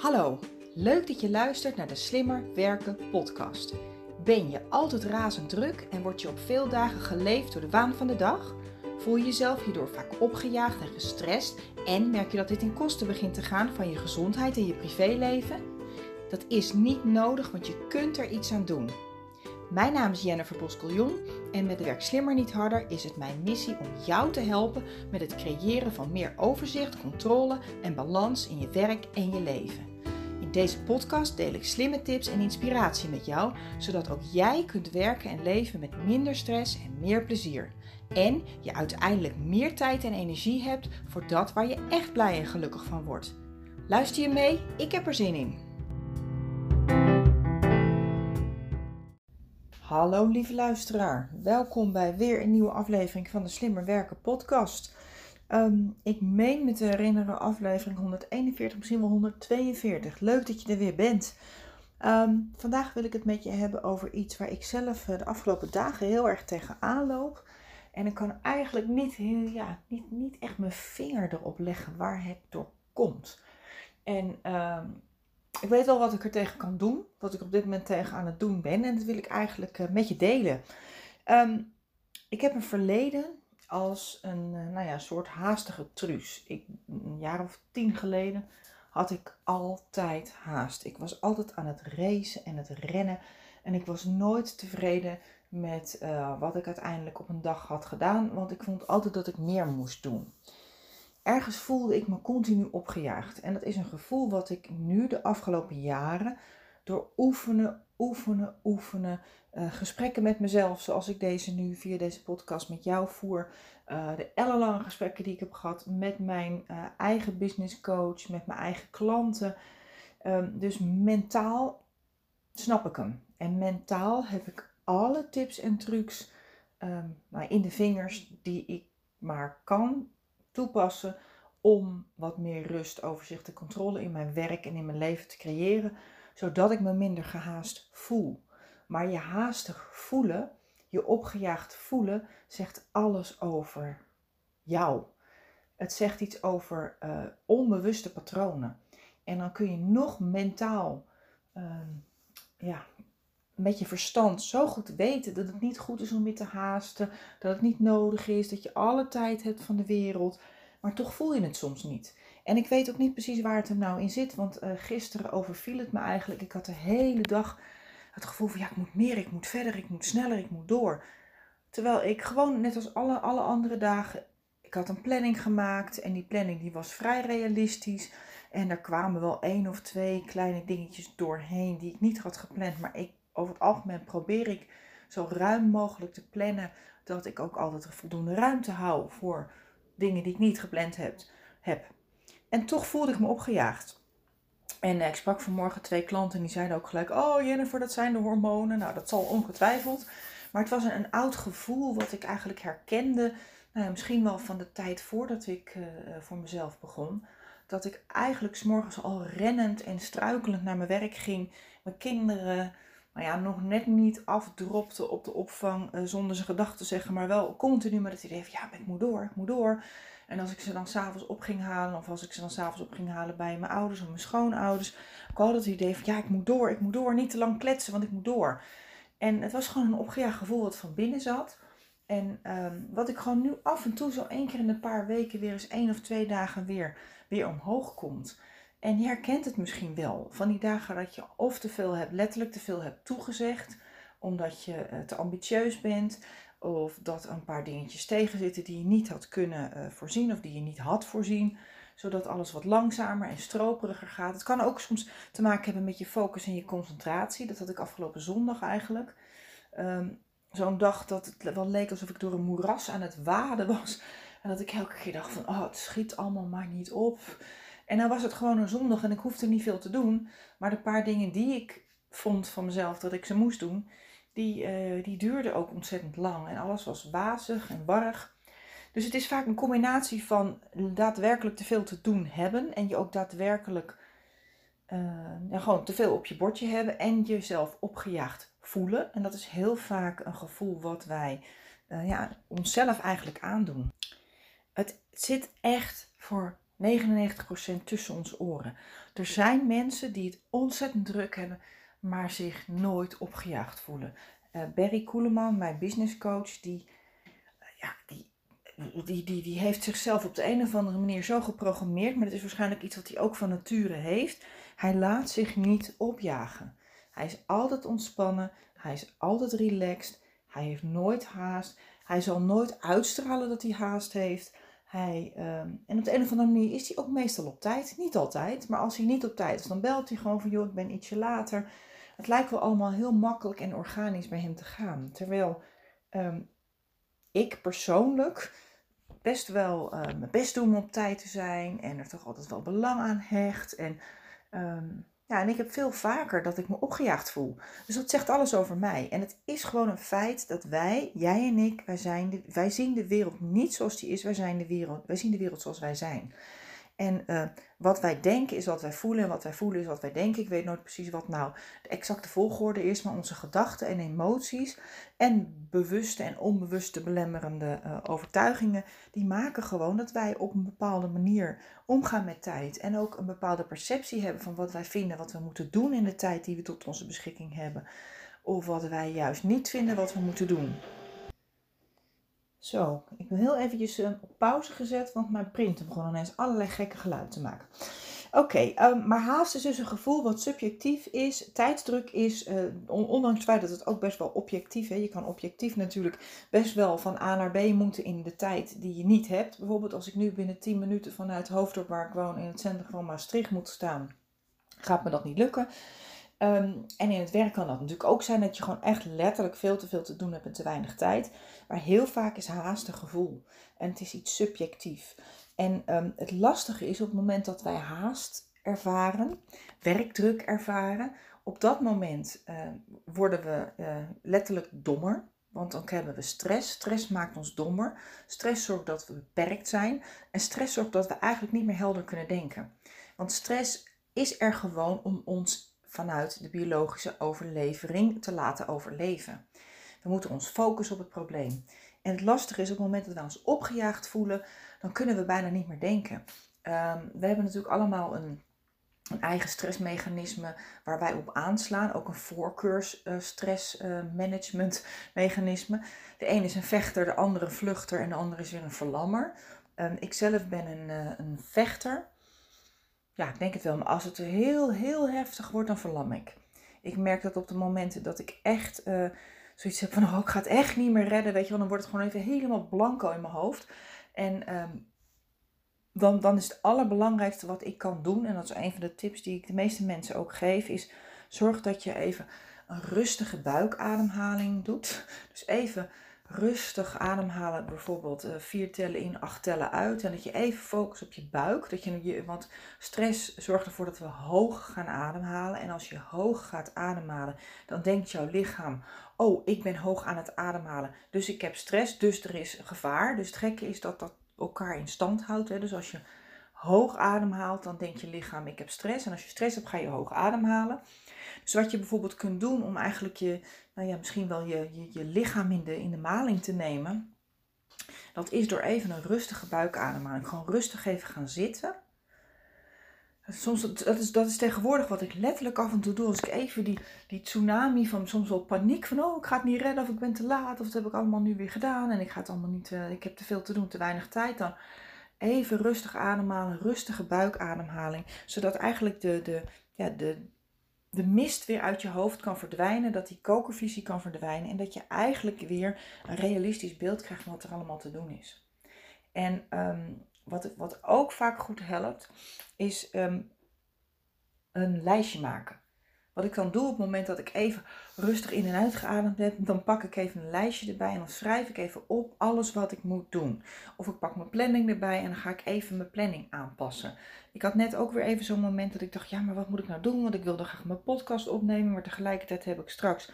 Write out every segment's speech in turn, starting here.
Hallo, leuk dat je luistert naar de Slimmer Werken podcast. Ben je altijd razend druk en word je op veel dagen geleefd door de waan van de dag? Voel je jezelf hierdoor vaak opgejaagd en gestrest en merk je dat dit ten koste begint te gaan van je gezondheid en je privéleven? Dat is niet nodig, want je kunt er iets aan doen. Mijn naam is Jennifer Boskeljon en met de Werk Slimmer Niet Harder is het mijn missie om jou te helpen met het creëren van meer overzicht, controle en balans in je werk en je leven. In deze podcast deel ik slimme tips en inspiratie met jou, zodat ook jij kunt werken en leven met minder stress en meer plezier. En je uiteindelijk meer tijd en energie hebt voor dat waar je echt blij en gelukkig van wordt. Luister je mee? Ik heb er zin in! Hallo lieve luisteraar, welkom bij weer een nieuwe aflevering van de Slimmer Werken podcast. Ik meen me te herinneren aflevering 141, misschien wel 142. Leuk dat je er weer bent. Vandaag wil ik het met je hebben over iets waar ik zelf de afgelopen dagen heel erg tegenaan loop. En ik kan eigenlijk niet echt mijn vinger erop leggen waar het door komt. En... Ik weet wel wat ik er tegen kan doen, wat ik op dit moment tegen aan het doen ben. En dat wil ik eigenlijk met je delen. Ik heb een verleden als een soort haastige truus. Een jaar of 10 geleden had ik altijd haast. Ik was altijd aan het racen en het rennen. En ik was nooit tevreden met wat ik uiteindelijk op een dag had gedaan. Want ik vond altijd dat ik meer moest doen. Ergens voelde ik me continu opgejaagd. En dat is een gevoel wat ik nu de afgelopen jaren door oefenen, gesprekken met mezelf, zoals ik deze nu via deze podcast met jou voer. De ellenlange gesprekken die ik heb gehad met mijn eigen business coach, met mijn eigen klanten. Dus mentaal snap ik hem. En mentaal heb ik alle tips en trucs in de vingers die ik maar kan toepassen om wat meer rust, overzicht en controle in mijn werk en in mijn leven te creëren, zodat ik me minder gehaast voel. Maar je haastig voelen, je opgejaagd voelen, zegt alles over jou. Het zegt iets over onbewuste patronen. En dan kun je nog mentaal met je verstand zo goed weten dat het niet goed is om je te haasten, dat het niet nodig is, dat je alle tijd hebt van de wereld, maar toch voel je het soms niet. En ik weet ook niet precies waar het hem nou in zit, want gisteren overviel het me eigenlijk. Ik had de hele dag het gevoel van ik moet meer, ik moet verder, ik moet sneller, ik moet door. Terwijl ik gewoon, net als alle andere dagen, ik had een planning gemaakt en die planning die was vrij realistisch. En daar kwamen wel 1 of 2 kleine dingetjes doorheen die ik niet had gepland, maar over het algemeen probeer ik zo ruim mogelijk te plannen, dat ik ook altijd voldoende ruimte hou voor dingen die ik niet gepland heb. En toch voelde ik me opgejaagd. En ik sprak vanmorgen 2 klanten en die zeiden ook gelijk, oh Jennifer, dat zijn de hormonen. Nou, dat zal ongetwijfeld. Maar het was een oud gevoel wat ik eigenlijk herkende, misschien wel van de tijd voordat ik voor mezelf begon. Dat ik eigenlijk 's morgens al rennend en struikelend naar mijn werk ging. Mijn kinderen nog net niet afdropte op de opvang zonder zijn gedachten te zeggen, maar wel continu met het idee van maar ik moet door. En als ik ze dan s'avonds op ging halen, bij mijn ouders of mijn schoonouders, ik had het idee van ik moet door, niet te lang kletsen, want ik moet door. En het was gewoon een opgejaagd gevoel wat van binnen zat. En wat ik gewoon nu af en toe zo 1 keer in een paar weken weer eens 1 of 2 dagen weer omhoog komt. En je herkent het misschien wel, van die dagen dat je of letterlijk te veel hebt toegezegd, omdat je te ambitieus bent, of dat een paar dingetjes tegenzitten die je niet had kunnen voorzien, of die je niet had voorzien, zodat alles wat langzamer en stroperiger gaat. Het kan ook soms te maken hebben met je focus en je concentratie. Dat had ik afgelopen zondag eigenlijk. Zo'n dag dat het wel leek alsof ik door een moeras aan het waden was, en dat ik elke keer dacht van, het schiet allemaal maar niet op. En dan was het gewoon een zondag en ik hoefde niet veel te doen. Maar de paar dingen die ik vond van mezelf dat ik ze moest doen, die duurden ook ontzettend lang. En alles was wazig en warrig. Dus het is vaak een combinatie van daadwerkelijk te veel te doen hebben. En je ook daadwerkelijk gewoon te veel op je bordje hebben. En jezelf opgejaagd voelen. En dat is heel vaak een gevoel wat wij onszelf eigenlijk aandoen. Het zit echt voor 99% tussen ons oren. Er zijn mensen die het ontzettend druk hebben, maar zich nooit opgejaagd voelen. Barry Koeleman, mijn businesscoach, die heeft zichzelf op de een of andere manier zo geprogrammeerd, maar dat is waarschijnlijk iets wat hij ook van nature heeft. Hij laat zich niet opjagen. Hij is altijd ontspannen, hij is altijd relaxed, hij heeft nooit haast, hij zal nooit uitstralen dat hij haast heeft. En op de een of andere manier is hij ook meestal op tijd. Niet altijd, maar als hij niet op tijd is, dan belt hij gewoon van joh, ik ben ietsje later. Het lijkt wel allemaal heel makkelijk en organisch bij hem te gaan. Terwijl ik persoonlijk best wel mijn best doe om op tijd te zijn en er toch altijd wel belang aan hecht. En ik heb veel vaker dat ik me opgejaagd voel. Dus dat zegt alles over mij. En het is gewoon een feit dat jij en ik, wij zien de wereld niet zoals die is. Wij zien de wereld zoals wij zijn. En wat wij denken is wat wij voelen. En wat wij voelen is wat wij denken. Ik weet nooit precies wat nou de exacte volgorde is. Maar onze gedachten en emoties en bewuste en onbewuste belemmerende overtuigingen, die maken gewoon dat wij op een bepaalde manier omgaan met tijd. En ook een bepaalde perceptie hebben van wat wij vinden, wat we moeten doen in de tijd die we tot onze beschikking hebben. Of wat wij juist niet vinden wat we moeten doen. Zo, ik ben heel eventjes op pauze gezet, want mijn printer begon ineens allerlei gekke geluiden te maken. Oké, maar haast is dus een gevoel wat subjectief is. Tijdsdruk is, ondanks het feit dat het ook best wel objectief is. Je kan objectief natuurlijk best wel van A naar B moeten in de tijd die je niet hebt. Bijvoorbeeld als ik nu binnen 10 minuten vanuit Hoofddorp waar ik woon in het centrum van Maastricht moet staan, gaat me dat niet lukken. En in het werk kan dat natuurlijk ook zijn dat je gewoon echt letterlijk veel te doen hebt en te weinig tijd. Maar heel vaak is haast een gevoel. En het is iets subjectief. En het lastige is op het moment dat wij haast ervaren, werkdruk ervaren. Op dat moment worden we letterlijk dommer. Want dan hebben we stress. Stress maakt ons dommer. Stress zorgt dat we beperkt zijn. En stress zorgt dat we eigenlijk niet meer helder kunnen denken. Want stress is er gewoon om ons vanuit de biologische overlevering te laten overleven. We moeten ons focussen op het probleem. En het lastige is op het moment dat we ons opgejaagd voelen, dan kunnen we bijna niet meer denken. We hebben natuurlijk allemaal een eigen stressmechanisme waar wij op aanslaan. Ook een voorkeursstressmanagement mechanisme. De ene is een vechter, de andere een vluchter en de andere is weer een verlammer. Ikzelf ben een vechter. Ja, ik denk het wel, maar als het heel heftig wordt, dan verlam ik. Ik merk dat op de momenten dat ik echt zoiets heb van, oh, ik ga het echt niet meer redden, weet je wel, dan wordt het gewoon even helemaal blanco in mijn hoofd. En dan is het allerbelangrijkste wat ik kan doen, en dat is een van de tips die ik de meeste mensen ook geef, is zorg dat je even een rustige buikademhaling doet. Dus even rustig ademhalen, bijvoorbeeld 4 tellen in, 8 tellen uit. En dat je even focust op je buik. Want stress zorgt ervoor dat we hoog gaan ademhalen. En als je hoog gaat ademhalen, dan denkt jouw lichaam, oh, ik ben hoog aan het ademhalen. Dus ik heb stress, dus er is gevaar. Dus het gekke is dat dat elkaar in stand houdt. Hè? Dus als je hoog ademhaalt, dan denkt je lichaam, ik heb stress. En als je stress hebt, ga je hoog ademhalen. Dus wat je bijvoorbeeld kunt doen om eigenlijk je lichaam in de maling te nemen, dat is door even een rustige buikademhaling. Gewoon rustig even gaan zitten. Soms, dat is tegenwoordig wat ik letterlijk af en toe doe. Als ik even die tsunami van soms wel paniek van, oh, ik ga het niet redden of ik ben te laat of dat heb ik allemaal nu weer gedaan en ik ga het allemaal niet, ik heb te veel te doen, te weinig tijd dan. Even rustig ademhalen, rustige buikademhaling, zodat eigenlijk de mist weer uit je hoofd kan verdwijnen, dat die kokervisie kan verdwijnen en dat je eigenlijk weer een realistisch beeld krijgt van wat er allemaal te doen is. En wat ook vaak goed helpt, is een lijstje maken. Wat ik dan doe op het moment dat ik even rustig in en uit geademd heb, dan pak ik even een lijstje erbij en dan schrijf ik even op alles wat ik moet doen. Of ik pak mijn planning erbij en dan ga ik even mijn planning aanpassen. Ik had net ook weer even zo'n moment dat ik dacht, ja, maar wat moet ik nou doen? Want ik wilde graag mijn podcast opnemen, maar tegelijkertijd heb ik straks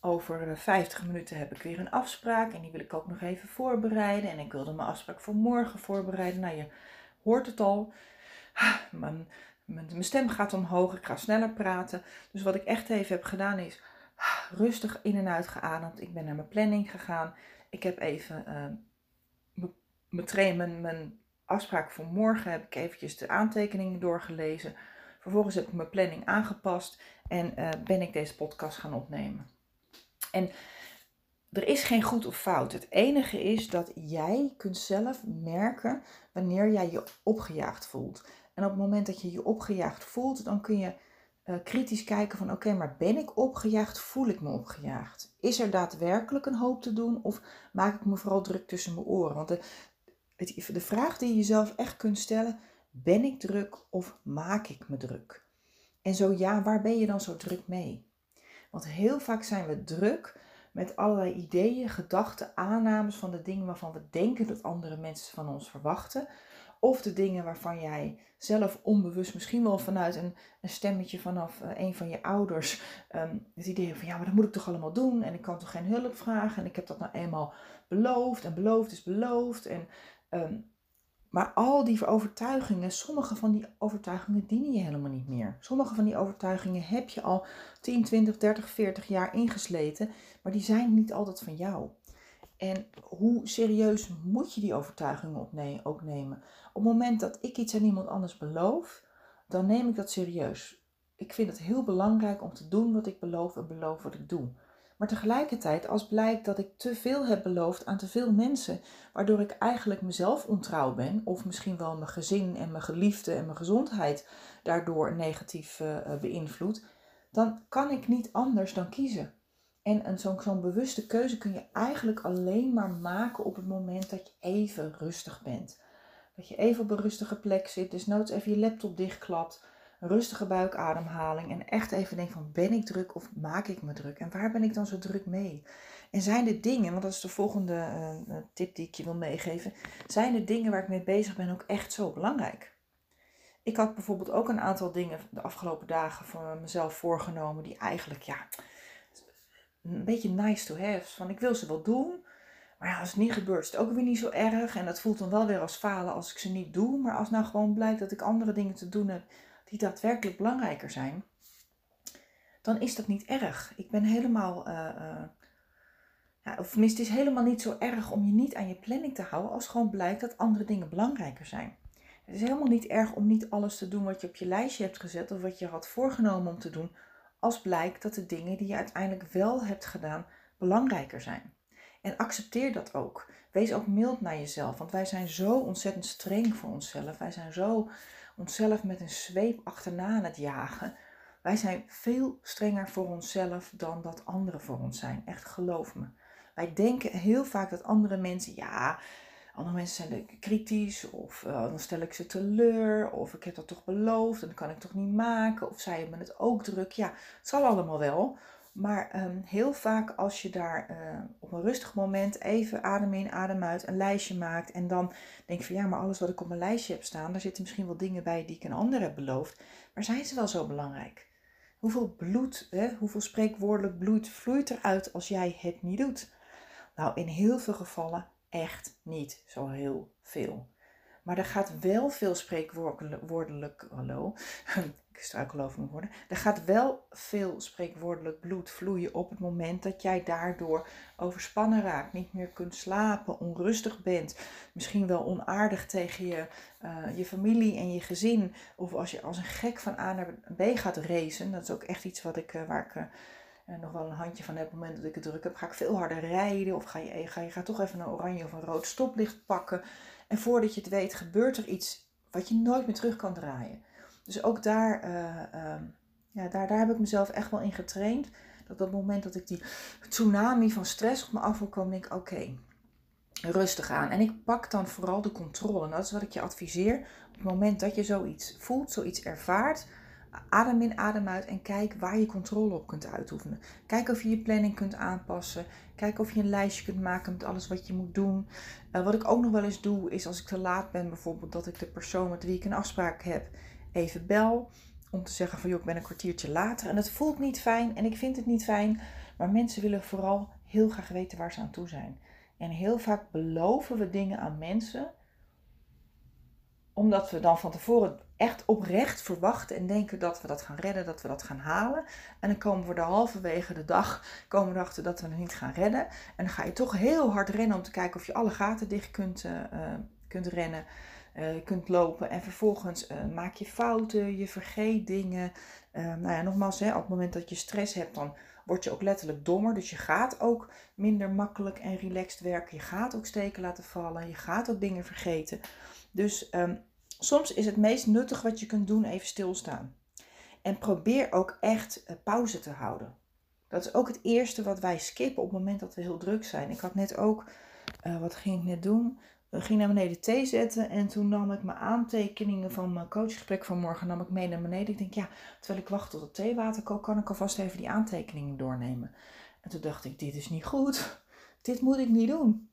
over 50 minuten heb ik weer een afspraak en die wil ik ook nog even voorbereiden. En ik wilde mijn afspraak voor morgen voorbereiden. Nou, je hoort het al. Mijn stem gaat omhoog, ik ga sneller praten. Dus wat ik echt even heb gedaan is rustig in en uit geademd. Ik ben naar mijn planning gegaan. Ik heb even mijn afspraak voor morgen heb ik eventjes de aantekeningen doorgelezen. Vervolgens heb ik mijn planning aangepast en ben ik deze podcast gaan opnemen. En er is geen goed of fout. Het enige is dat jij kunt zelf merken wanneer jij je opgejaagd voelt. En op het moment dat je je opgejaagd voelt, dan kun je kritisch kijken van oké, maar ben ik opgejaagd? Voel ik me opgejaagd? Is er daadwerkelijk een hoop te doen of maak ik me vooral druk tussen mijn oren? Want de vraag die je jezelf echt kunt stellen, ben ik druk of maak ik me druk? En zo ja, waar ben je dan zo druk mee? Want heel vaak zijn we druk met allerlei ideeën, gedachten, aannames van de dingen waarvan we denken dat andere mensen van ons verwachten. Of de dingen waarvan jij zelf onbewust, misschien wel vanuit een stemmetje vanaf een van je ouders, het idee van ja, maar dat moet ik toch allemaal doen en ik kan toch geen hulp vragen en ik heb dat nou eenmaal beloofd en beloofd is beloofd. Maar al die overtuigingen, sommige van die overtuigingen dienen je helemaal niet meer. Sommige van die overtuigingen heb je al 10, 20, 30, 40 jaar ingesleten, maar die zijn niet altijd van jou. En hoe serieus moet je die overtuigingen ook nemen? Op het moment dat ik iets aan iemand anders beloof, dan neem ik dat serieus. Ik vind het heel belangrijk om te doen wat ik beloof en beloof wat ik doe. Maar tegelijkertijd, als blijkt dat ik te veel heb beloofd aan te veel mensen, waardoor ik eigenlijk mezelf ontrouw ben, of misschien wel mijn gezin en mijn geliefde en mijn gezondheid daardoor negatief beïnvloed, dan kan ik niet anders dan kiezen. En zo'n bewuste keuze kun je eigenlijk alleen maar maken op het moment dat je even rustig bent. Dat je even op een rustige plek zit, desnoods even je laptop dichtklapt, een rustige buikademhaling en echt even denkt van ben ik druk of maak ik me druk? En waar ben ik dan zo druk mee? En zijn er dingen, want dat is de volgende tip die ik je wil meegeven, zijn de dingen waar ik mee bezig ben ook echt zo belangrijk? Ik had bijvoorbeeld ook een aantal dingen de afgelopen dagen voor mezelf voorgenomen die eigenlijk een beetje nice to have. Van ik wil ze wel doen, maar ja, als het niet gebeurt is het ook weer niet zo erg. En dat voelt dan wel weer als falen als ik ze niet doe. Maar als nou gewoon blijkt dat ik andere dingen te doen heb die daadwerkelijk belangrijker zijn, dan is dat niet erg. Ik ben helemaal, het is helemaal niet zo erg om je niet aan je planning te houden als gewoon blijkt dat andere dingen belangrijker zijn. Het is helemaal niet erg om niet alles te doen wat je op je lijstje hebt gezet of wat je had voorgenomen om te doen, als blijkt dat de dingen die je uiteindelijk wel hebt gedaan belangrijker zijn. En accepteer dat ook. Wees ook mild naar jezelf, want wij zijn zo ontzettend streng voor onszelf. Wij zijn zo onszelf met een zweep achterna aan het jagen. Wij zijn veel strenger voor onszelf dan dat anderen voor ons zijn. Echt, geloof me. Wij denken heel vaak dat andere mensen zijn kritisch of dan stel ik ze teleur of ik heb dat toch beloofd en dat kan ik toch niet maken of zij hebben het ook druk. Ja, het zal allemaal wel, maar heel vaak als je daar op een rustig moment even adem in, adem uit, een lijstje maakt en dan denk je van ja, maar alles wat ik op mijn lijstje heb staan, daar zitten misschien wel dingen bij die ik een ander heb beloofd, maar zijn ze wel zo belangrijk? Hoeveel bloed, hoeveel spreekwoordelijk bloed vloeit eruit als jij het niet doet? Nou, in heel veel gevallen echt niet zo heel veel. Maar er gaat wel veel spreekwoordelijk bloed vloeien op het moment dat jij daardoor overspannen raakt, niet meer kunt slapen, onrustig bent, misschien wel onaardig tegen je familie en je gezin. Of als je als een gek van A naar B gaat racen, dat is ook echt iets nog wel een handje van op het moment dat ik het druk heb, ga ik veel harder rijden of ga je toch even een oranje of een rood stoplicht pakken. En voordat je het weet gebeurt er iets wat je nooit meer terug kan draaien. Dus ook daar heb ik mezelf echt wel in getraind. Dat op het moment dat ik die tsunami van stress op me af wil komen, denk ik oké, rustig aan. En ik pak dan vooral de controle. En dat is wat ik je adviseer. Op het moment dat je zoiets voelt, zoiets ervaart, adem in, adem uit en kijk waar je controle op kunt uitoefenen. Kijk of je je planning kunt aanpassen. Kijk of je een lijstje kunt maken met alles wat je moet doen. Wat ik ook nog wel eens doe is als ik te laat ben bijvoorbeeld, dat ik de persoon met wie ik een afspraak heb even bel. Om te zeggen van joh, ik ben een kwartiertje later. En dat voelt niet fijn en ik vind het niet fijn. Maar mensen willen vooral heel graag weten waar ze aan toe zijn. En heel vaak beloven we dingen aan mensen, omdat we dan van tevoren echt oprecht verwachten en denken dat we dat gaan redden, dat we dat gaan halen. En dan komen we halverwege de dag erachter dat we het niet gaan redden. En dan ga je toch heel hard rennen om te kijken of je alle gaten dicht kunt, kunt rennen, kunt lopen en vervolgens maak je fouten, je vergeet dingen. Nou ja, nogmaals, hè, op het moment dat je stress hebt, dan word je ook letterlijk dommer. Dus je gaat ook minder makkelijk en relaxed werken. Je gaat ook steken laten vallen. Je gaat ook dingen vergeten. Dus soms is het meest nuttig wat je kunt doen even stilstaan. En probeer ook echt pauze te houden. Dat is ook het eerste wat wij skippen op het moment dat we heel druk zijn. Ik had net ook, wat ging ik net doen? Ik ging naar beneden thee zetten en toen nam ik mijn aantekeningen van mijn coachgesprek van morgen nam ik mee naar beneden. Ik denk, ja, terwijl ik wacht tot het theewater kookt, kan ik alvast even die aantekeningen doornemen. En toen dacht ik, dit is niet goed. Dit moet ik niet doen.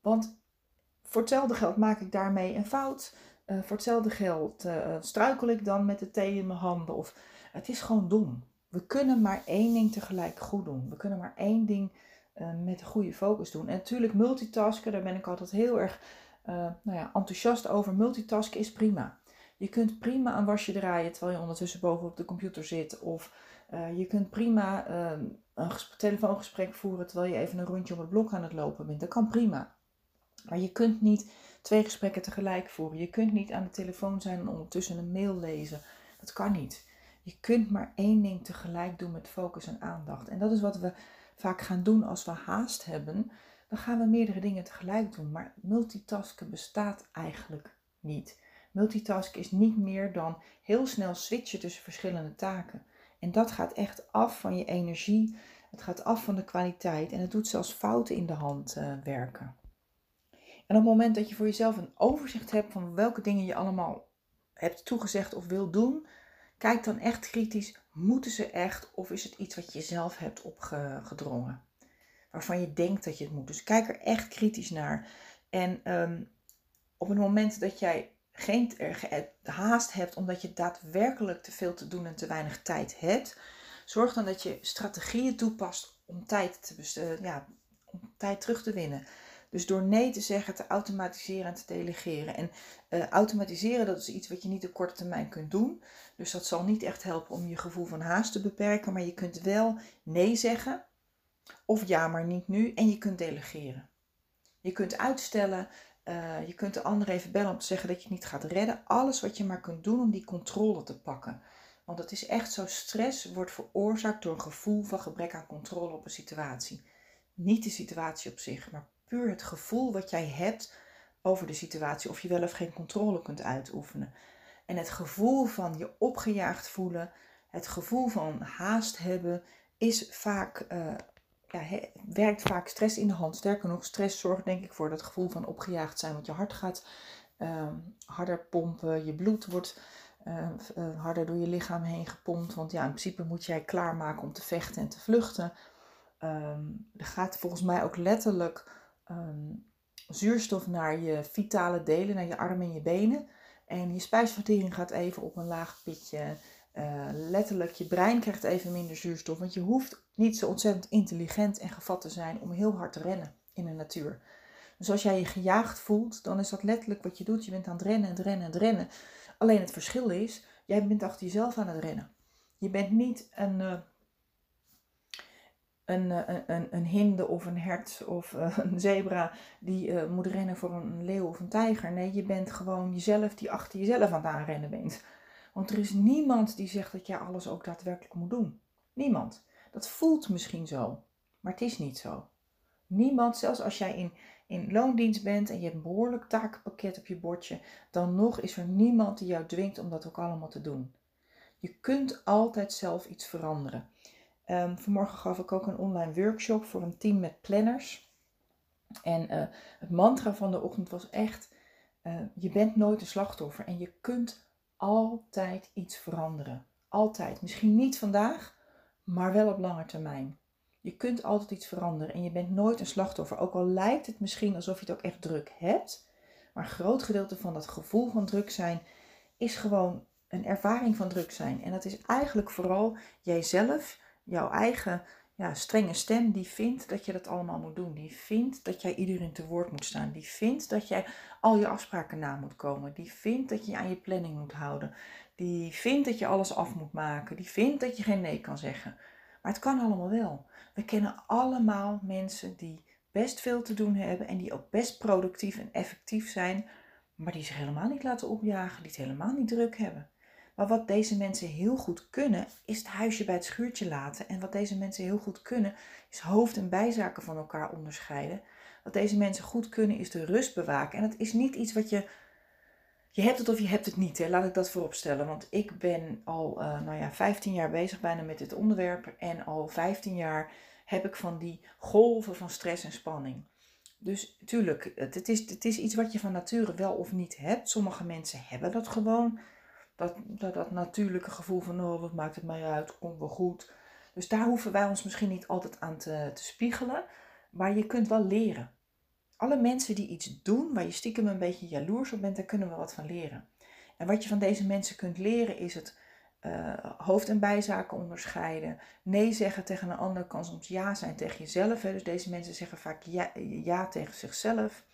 Want voor hetzelfde geld maak ik daarmee een fout. Voor hetzelfde geld struikel ik dan met de thee in mijn handen. Of, het is gewoon dom. We kunnen maar één ding tegelijk goed doen. We kunnen maar één ding met een goede focus doen. En natuurlijk multitasken, daar ben ik altijd heel erg enthousiast over. Multitasken is prima. Je kunt prima een wasje draaien terwijl je ondertussen bovenop de computer zit. Of je kunt prima een telefoongesprek voeren terwijl je even een rondje op het blok aan het lopen bent. Dat kan prima. Maar je kunt niet 2 gesprekken tegelijk voeren. Je kunt niet aan de telefoon zijn en ondertussen een mail lezen. Dat kan niet. Je kunt maar één ding tegelijk doen met focus en aandacht. En dat is wat we vaak gaan doen als we haast hebben. Dan gaan we meerdere dingen tegelijk doen. Maar multitasken bestaat eigenlijk niet. Multitasken is niet meer dan heel snel switchen tussen verschillende taken. En dat gaat echt af van je energie. Het gaat af van de kwaliteit. En het doet zelfs fouten in de hand werken. En op het moment dat je voor jezelf een overzicht hebt van welke dingen je allemaal hebt toegezegd of wil doen, kijk dan echt kritisch, moeten ze echt of is het iets wat je zelf hebt opgedrongen? Waarvan je denkt dat je het moet. Dus kijk er echt kritisch naar. En op het moment dat jij geen haast hebt omdat je daadwerkelijk te veel te doen en te weinig tijd hebt, zorg dan dat je strategieën toepast om tijd terug te winnen. Dus door nee te zeggen, te automatiseren en te delegeren. En automatiseren, dat is iets wat je niet op korte termijn kunt doen. Dus dat zal niet echt helpen om je gevoel van haast te beperken. Maar je kunt wel nee zeggen. Of ja, maar niet nu. En je kunt delegeren. Je kunt uitstellen. Je kunt de ander even bellen om te zeggen dat je het niet gaat redden. Alles wat je maar kunt doen om die controle te pakken. Want het is echt zo, stress wordt veroorzaakt door een gevoel van gebrek aan controle op een situatie. Niet de situatie op zich, maar puur het gevoel wat jij hebt over de situatie. Of je wel of geen controle kunt uitoefenen. En het gevoel van je opgejaagd voelen. Het gevoel van haast hebben. Werkt vaak stress in de hand. Sterker nog, stress zorgt denk ik voor dat gevoel van opgejaagd zijn. Want je hart gaat harder pompen. Je bloed wordt harder door je lichaam heen gepompt. Want ja, in principe moet jij klaarmaken om te vechten en te vluchten. Er gaat volgens mij ook letterlijk zuurstof naar je vitale delen, naar je armen en je benen. En je spijsvertering gaat even op een laag pitje. Letterlijk, je brein krijgt even minder zuurstof. Want je hoeft niet zo ontzettend intelligent en gevat te zijn om heel hard te rennen in de natuur. Dus als jij je gejaagd voelt, dan is dat letterlijk wat je doet. Je bent aan het rennen, het rennen, het rennen. Alleen het verschil is, jij bent achter jezelf aan het rennen. Je bent niet een hinde of een hert of een zebra die moet rennen voor een leeuw of een tijger. Nee, je bent gewoon jezelf die achter jezelf aan het aanrennen bent. Want er is niemand die zegt dat jij alles ook daadwerkelijk moet doen. Niemand. Dat voelt misschien zo, maar het is niet zo. Niemand, zelfs als jij in loondienst bent en je hebt een behoorlijk takenpakket op je bordje, dan nog is er niemand die jou dwingt om dat ook allemaal te doen. Je kunt altijd zelf iets veranderen. Vanmorgen gaf ik ook een online workshop voor een team met planners. En het mantra van de ochtend was echt, je bent nooit een slachtoffer en je kunt altijd iets veranderen. Altijd. Misschien niet vandaag, maar wel op lange termijn. Je kunt altijd iets veranderen en je bent nooit een slachtoffer. Ook al lijkt het misschien alsof je het ook echt druk hebt, maar een groot gedeelte van dat gevoel van druk zijn is gewoon een ervaring van druk zijn. En dat is eigenlijk vooral jijzelf. Jouw eigen strenge stem die vindt dat je dat allemaal moet doen. Die vindt dat jij iedereen te woord moet staan. Die vindt dat jij al je afspraken na moet komen. Die vindt dat je aan je planning moet houden. Die vindt dat je alles af moet maken. Die vindt dat je geen nee kan zeggen. Maar het kan allemaal wel. We kennen allemaal mensen die best veel te doen hebben en die ook best productief en effectief zijn, maar die zich helemaal niet laten opjagen, die het helemaal niet druk hebben. Maar wat deze mensen heel goed kunnen, is het huisje bij het schuurtje laten. En wat deze mensen heel goed kunnen, is hoofd- en bijzaken van elkaar onderscheiden. Wat deze mensen goed kunnen, is de rust bewaken. En dat is niet iets wat je... Je hebt het of je hebt het niet, hè? Laat ik dat vooropstellen. Want ik ben al 15 jaar bezig bijna met dit onderwerp. En al 15 jaar heb ik van die golven van stress en spanning. Dus tuurlijk, het is iets wat je van nature wel of niet hebt. Sommige mensen hebben dat gewoon. Dat natuurlijke gevoel van, oh, wat maakt het mij uit, komt wel goed. Dus daar hoeven wij ons misschien niet altijd aan te spiegelen. Maar je kunt wel leren. Alle mensen die iets doen waar je stiekem een beetje jaloers op bent, daar kunnen we wat van leren. En wat je van deze mensen kunt leren is het hoofd- en bijzaken onderscheiden. Nee zeggen tegen een ander kan soms ja zijn tegen jezelf. Hè. Dus deze mensen zeggen vaak ja tegen zichzelf.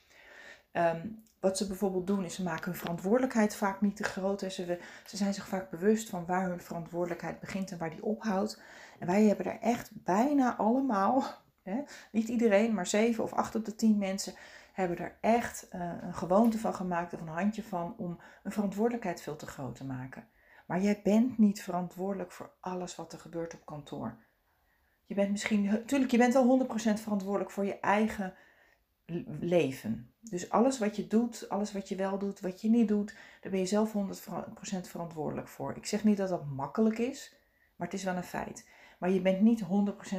Wat ze bijvoorbeeld doen is ze maken hun verantwoordelijkheid vaak niet te groot. Hè. Ze zijn zich vaak bewust van waar hun verantwoordelijkheid begint en waar die ophoudt. En wij hebben daar echt bijna allemaal... He? Niet iedereen, maar 7 of 8 op de 10 mensen hebben er echt een gewoonte van gemaakt of een handje van om een verantwoordelijkheid veel te groot te maken. Maar jij bent niet verantwoordelijk voor alles wat er gebeurt op kantoor. Je bent je bent wel 100% verantwoordelijk voor je eigen leven. Dus alles wat je doet, alles wat je wel doet, wat je niet doet, daar ben je zelf 100% verantwoordelijk voor. Ik zeg niet dat dat makkelijk is, maar het is wel een feit. Maar je bent niet 100%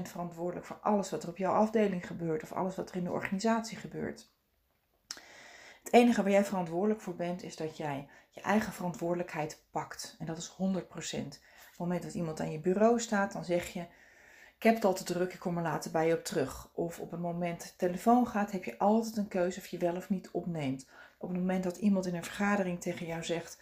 verantwoordelijk voor alles wat er op jouw afdeling gebeurt of alles wat er in de organisatie gebeurt. Het enige waar jij verantwoordelijk voor bent is dat jij je eigen verantwoordelijkheid pakt. En dat is 100%. Op het moment dat iemand aan je bureau staat, dan zeg je, ik heb het al te druk, ik kom er later bij je op terug. Of op het moment dat de telefoon gaat, heb je altijd een keuze of je wel of niet opneemt. Op het moment dat iemand in een vergadering tegen jou zegt...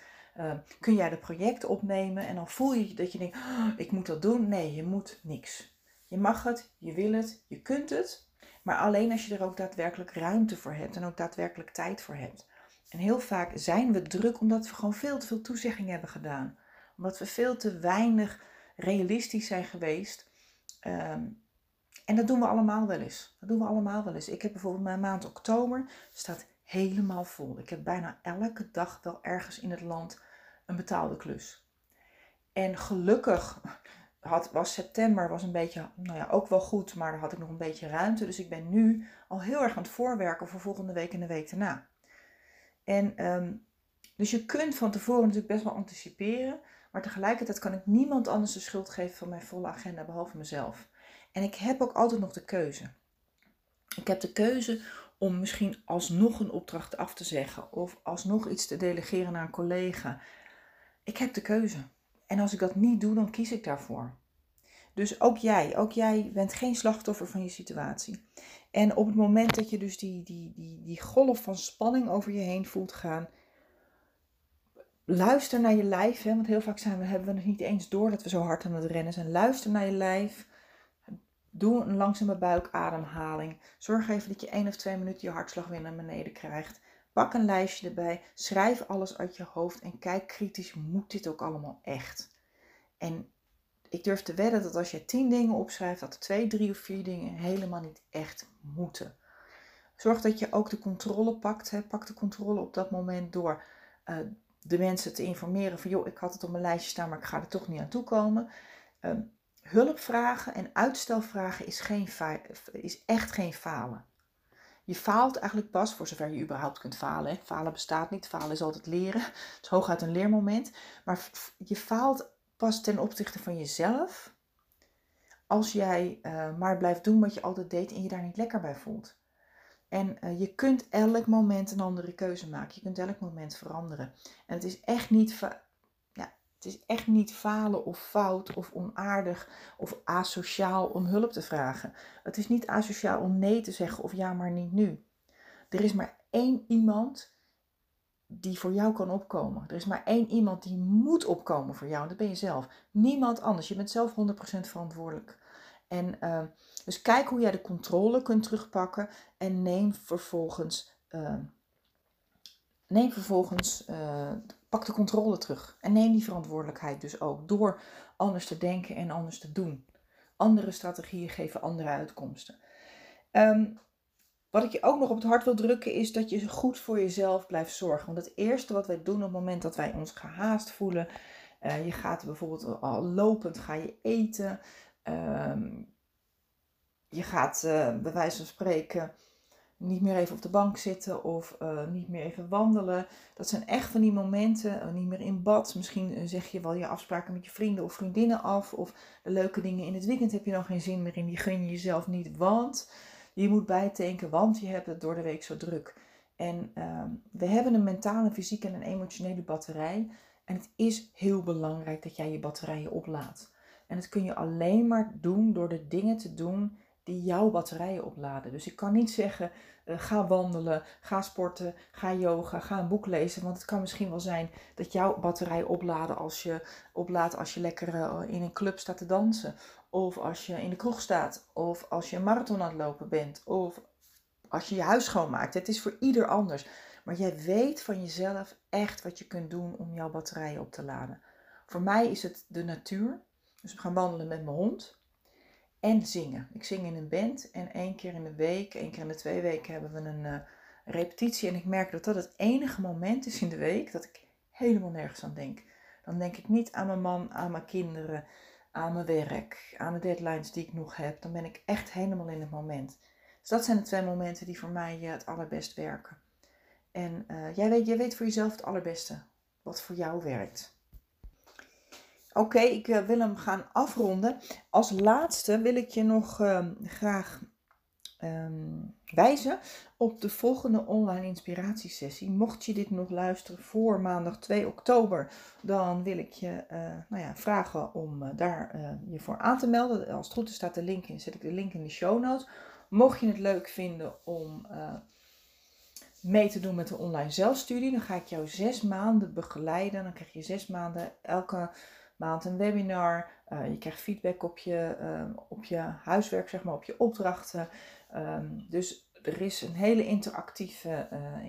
kun jij de projecten opnemen en dan voel je dat je denkt, oh, ik moet dat doen. Nee, je moet niks. Je mag het, je wil het, je kunt het. Maar alleen als je er ook daadwerkelijk ruimte voor hebt en ook daadwerkelijk tijd voor hebt. En heel vaak zijn we druk omdat we gewoon veel te veel toezegging hebben gedaan. Omdat we veel te weinig realistisch zijn geweest. En dat doen we allemaal wel eens. Ik heb bijvoorbeeld mijn maand oktober, staat helemaal vol. Ik heb bijna elke dag wel ergens in het land een betaalde klus. En gelukkig was september een beetje, ook wel goed, maar daar had ik nog een beetje ruimte. Dus ik ben nu al heel erg aan het voorwerken voor volgende week en de week daarna. En dus je kunt van tevoren natuurlijk best wel anticiperen, maar tegelijkertijd kan ik niemand anders de schuld geven van mijn volle agenda behalve mezelf. En ik heb ook altijd nog de keuze. Ik heb de keuze om misschien alsnog een opdracht af te zeggen of alsnog iets te delegeren naar een collega. Ik heb de keuze. En als ik dat niet doe, dan kies ik daarvoor. Dus ook jij bent geen slachtoffer van je situatie. En op het moment dat je dus die golf van spanning over je heen voelt gaan, luister naar je lijf. Hè? Want heel vaak hebben we het niet eens door dat we zo hard aan het rennen zijn. Luister naar je lijf. Doe een langzame buikademhaling. Zorg even dat je 1 of 2 minuten je hartslag weer naar beneden krijgt. Pak een lijstje erbij. Schrijf alles uit je hoofd. En kijk kritisch, moet dit ook allemaal echt? En ik durf te wedden dat als je 10 dingen opschrijft, dat 2, 3 of 4 dingen helemaal niet echt moeten. Zorg dat je ook de controle pakt. Hè. Pak de controle op dat moment door de mensen te informeren van, joh, ik had het op mijn lijstje staan, maar ik ga er toch niet aan toe komen. Hulpvragen en uitstelvragen is echt geen falen. Je faalt eigenlijk pas, voor zover je überhaupt kunt falen. Hè. Falen bestaat niet, falen is altijd leren. Het is hooguit een leermoment. Maar je faalt pas ten opzichte van jezelf als jij maar blijft doen wat je altijd deed en je daar niet lekker bij voelt. En je kunt elk moment een andere keuze maken. Je kunt elk moment veranderen. En het is echt niet... Het is echt niet falen of fout of onaardig of asociaal om hulp te vragen. Het is niet asociaal om nee te zeggen of ja, maar niet nu. Er is maar 1 iemand die voor jou kan opkomen. Er is maar 1 iemand die moet opkomen voor jou. En dat ben je zelf. Niemand anders. Je bent zelf 100% verantwoordelijk. En dus kijk hoe jij de controle kunt terugpakken en pak de controle terug en neem die verantwoordelijkheid dus ook door anders te denken en anders te doen. Andere strategieën geven andere uitkomsten. Wat ik je ook nog op het hart wil drukken is dat je goed voor jezelf blijft zorgen. Want het eerste wat wij doen op het moment dat wij ons gehaast voelen. Je gaat bijvoorbeeld al lopend ga je eten. Je gaat bij wijze van spreken niet meer even op de bank zitten of niet meer even wandelen. Dat zijn echt van die momenten, niet meer in bad. Misschien zeg je wel je afspraken met je vrienden of vriendinnen af. Of de leuke dingen in het weekend heb je dan geen zin meer in. Die gun je jezelf niet, want je moet bijtanken, want je hebt het door de week zo druk. En we hebben een mentale, fysieke en een emotionele batterij. En het is heel belangrijk dat jij je batterijen oplaadt. En dat kun je alleen maar doen door de dingen te doen die jouw batterijen opladen. Dus ik kan niet zeggen, ga wandelen, ga sporten, ga yoga, ga een boek lezen. Want het kan misschien wel zijn dat jouw batterij oplaadt als je lekker in een club staat te dansen. Of als je in de kroeg staat. Of als je een marathon aan het lopen bent. Of als je je huis schoonmaakt. Het is voor ieder anders. Maar jij weet van jezelf echt wat je kunt doen om jouw batterijen op te laden. Voor mij is het de natuur. Dus we gaan wandelen met mijn hond. En zingen. Ik zing in een band. En 1 keer in de 2 weken hebben we een repetitie. En ik merk dat dat het enige moment is in de week dat ik helemaal nergens aan denk. Dan denk ik niet aan mijn man, aan mijn kinderen, aan mijn werk, aan de deadlines die ik nog heb. Dan ben ik echt helemaal in het moment. Dus dat zijn de 2 momenten die voor mij het allerbest werken. En jij weet voor jezelf het allerbeste wat voor jou werkt. Oké, ik wil hem gaan afronden. Als laatste wil ik je nog graag wijzen op de volgende online inspiratiesessie. Mocht je dit nog luisteren voor maandag 2 oktober, dan wil ik je vragen om daar je voor aan te melden. Als het goed is staat de link in, zet ik de link in de show notes. Mocht je het leuk vinden om mee te doen met de online zelfstudie, dan ga ik jou 6 maanden begeleiden. Dan krijg je 6 maanden elke maand een webinar. Je krijgt feedback op je huiswerk, zeg maar, op je opdrachten. Dus er is een hele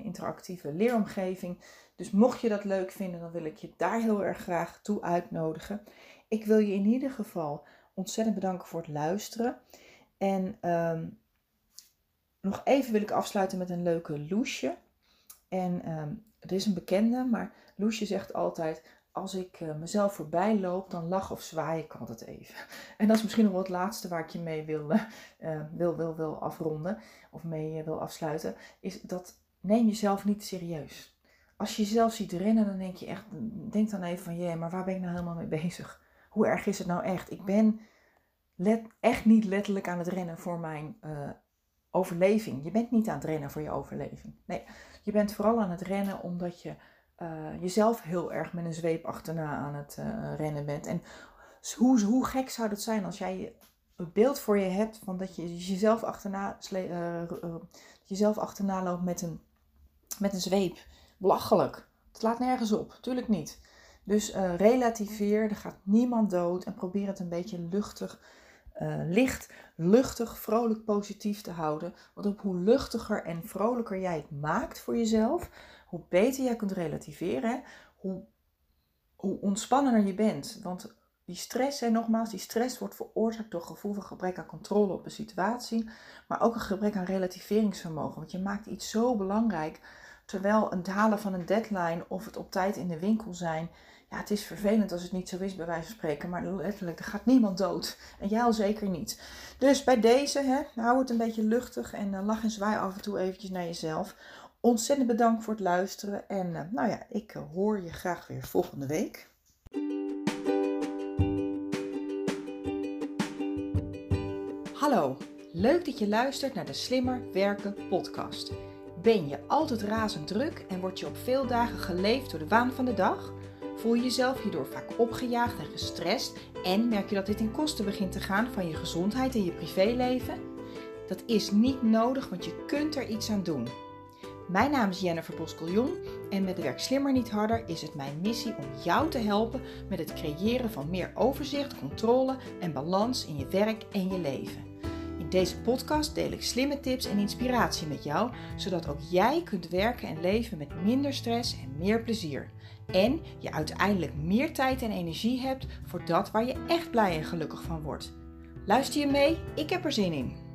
interactieve leeromgeving. Dus mocht je dat leuk vinden, dan wil ik je daar heel erg graag toe uitnodigen. Ik wil je in ieder geval ontzettend bedanken voor het luisteren. En nog even wil ik afsluiten met een leuke Loesje. En het is een bekende, maar Loesje zegt altijd: als ik mezelf voorbij loop, dan lach of zwaai ik altijd even. En dat is misschien nog wel het laatste waar ik je mee wil afronden. Of mee wil afsluiten. Is dat, neem jezelf niet serieus. Als je jezelf ziet rennen, dan denk je echt, denk dan even van, maar waar ben ik nou helemaal mee bezig? Hoe erg is het nou echt? Ik ben echt niet letterlijk aan het rennen voor mijn overleving. Je bent niet aan het rennen voor je overleving. Nee, je bent vooral aan het rennen omdat je jezelf heel erg met een zweep achterna aan het rennen bent. En hoe gek zou dat zijn als jij een beeld voor je hebt van dat je jezelf achterna loopt met een zweep. Belachelijk. Het slaat nergens op. Tuurlijk niet. Dus relativeer. Er gaat niemand dood. En probeer het een beetje luchtig, vrolijk, positief te houden. Want op hoe luchtiger en vrolijker jij het maakt voor jezelf, hoe beter jij kunt relativeren, hè? Hoe ontspannender je bent. Want die stress, die stress wordt veroorzaakt door gevoel van gebrek aan controle op een situatie, maar ook een gebrek aan relativeringsvermogen. Want je maakt iets zo belangrijk, terwijl het halen van een deadline of het op tijd in de winkel zijn, het is vervelend als het niet zo is bij wijze van spreken, maar letterlijk, er gaat niemand dood. En jij al zeker niet. Dus bij deze, hou het een beetje luchtig en lach en zwaai af en toe eventjes naar jezelf. Ontzettend bedankt voor het luisteren en ik hoor je graag weer volgende week. Hallo, leuk dat je luistert naar de Slimmer Werken podcast. Ben je altijd razend druk en word je op veel dagen geleefd door de waan van de dag? Voel je jezelf hierdoor vaak opgejaagd en gestrest en merk je dat dit ten koste begint te gaan van je gezondheid en je privéleven? Dat is niet nodig, want je kunt er iets aan doen. Mijn naam is Jennifer Boskeljon en met Werk Slimmer Niet Harder is het mijn missie om jou te helpen met het creëren van meer overzicht, controle en balans in je werk en je leven. In deze podcast deel ik slimme tips en inspiratie met jou, zodat ook jij kunt werken en leven met minder stress en meer plezier. En je uiteindelijk meer tijd en energie hebt voor dat waar je echt blij en gelukkig van wordt. Luister je mee? Ik heb er zin in!